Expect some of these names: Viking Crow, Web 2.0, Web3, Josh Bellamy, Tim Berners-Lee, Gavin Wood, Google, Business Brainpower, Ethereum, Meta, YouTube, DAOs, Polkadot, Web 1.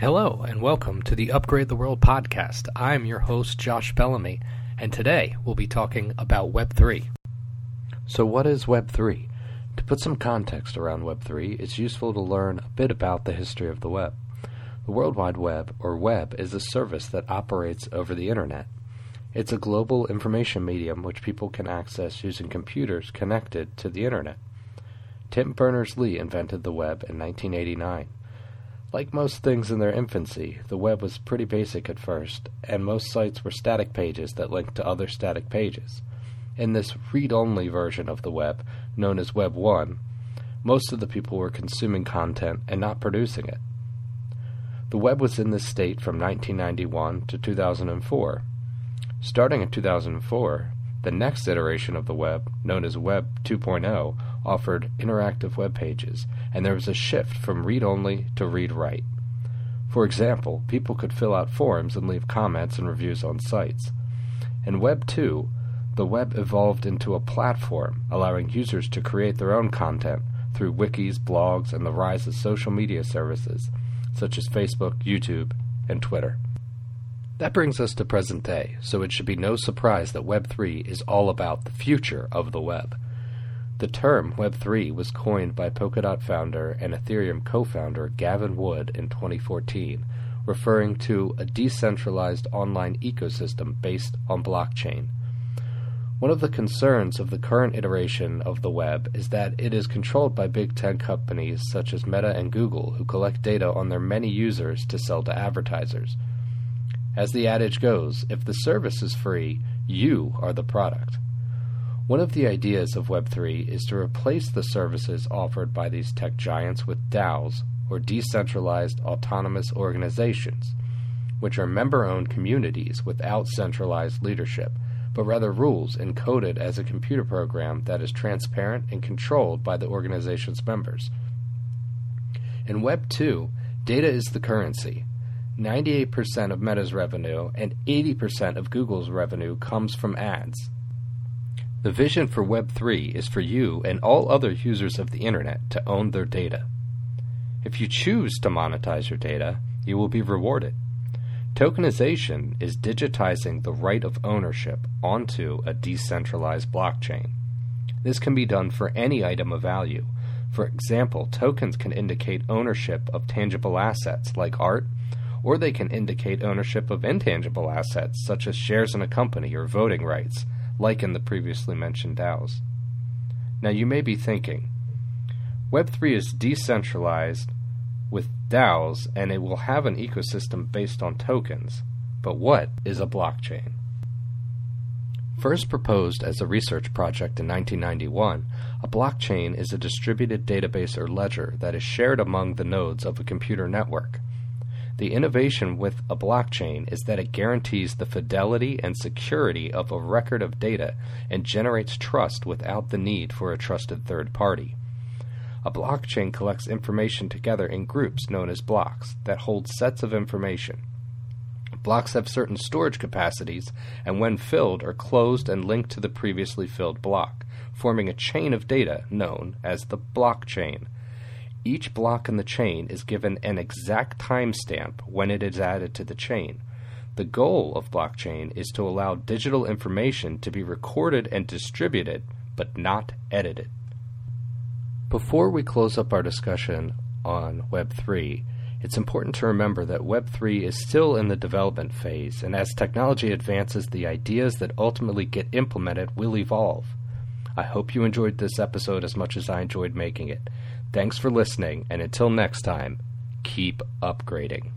Hello, and welcome to the Upgrade the World podcast. I'm your host, Josh Bellamy, and today we'll be talking about Web 3. So what is Web 3? To put some context around Web 3, it's useful to learn a bit about the history of the web. The World Wide Web, or Web, is a service that operates over the Internet. It's a global information medium which people can access using computers connected to the Internet. Tim Berners-Lee invented the web in 1989. Like most things in their infancy, the web was pretty basic at first, and most sites were static pages that linked to other static pages. In this read-only version of the web, known as Web 1, most of the people were consuming content and not producing it. The web was in this state from 1991 to 2004. Starting in 2004, the next iteration of the web, known as Web 2.0, offered interactive web pages, and there was a shift from read-only to read-write. For example, people could fill out forms and leave comments and reviews on sites. In Web 2, the web evolved into a platform, allowing users to create their own content through wikis, blogs, and the rise of social media services, such as Facebook, YouTube, and Twitter. That brings us to present day, so it should be no surprise that Web 3 is all about the future of the web. The term Web 3 was coined by Polkadot founder and Ethereum co-founder Gavin Wood in 2014, referring to a decentralized online ecosystem based on blockchain. One of the concerns of the current iteration of the web is that it is controlled by big tech companies such as Meta and Google, who collect data on their many users to sell to advertisers. As the adage goes, if the service is free, you are the product. One of the ideas of Web 3 is to replace the services offered by these tech giants with DAOs, or decentralized autonomous organizations, which are member-owned communities without centralized leadership, but rather rules encoded as a computer program that is transparent and controlled by the organization's members. In Web 2, data is the currency. 98% of Meta's revenue and 80% of Google's revenue comes from ads. The vision for Web 3 is for you and all other users of the Internet to own their data. If you choose to monetize your data, you will be rewarded. Tokenization is digitizing the right of ownership onto a decentralized blockchain. This can be done for any item of value. For example, tokens can indicate ownership of tangible assets like art, or they can indicate ownership of intangible assets such as shares in a company or voting rights, like in the previously mentioned DAOs. Now you may be thinking, Web 3 is decentralized with DAOs and it will have an ecosystem based on tokens, but what is a blockchain? First proposed as a research project in 1991, a blockchain is a distributed database or ledger that is shared among the nodes of a computer network. The innovation with a blockchain is that it guarantees the fidelity and security of a record of data and generates trust without the need for a trusted third party. A blockchain collects information together in groups known as blocks that hold sets of information. Blocks have certain storage capacities and when filled are closed and linked to the previously filled block, forming a chain of data known as the blockchain. Each block in the chain is given an exact timestamp when it is added to the chain. The goal of blockchain is to allow digital information to be recorded and distributed, but not edited. Before we close up our discussion on Web 3, it's important to remember that Web 3 is still in the development phase, and as technology advances, the ideas that ultimately get implemented will evolve. I hope you enjoyed this episode as much as I enjoyed making it. Thanks for listening, and until next time, keep upgrading.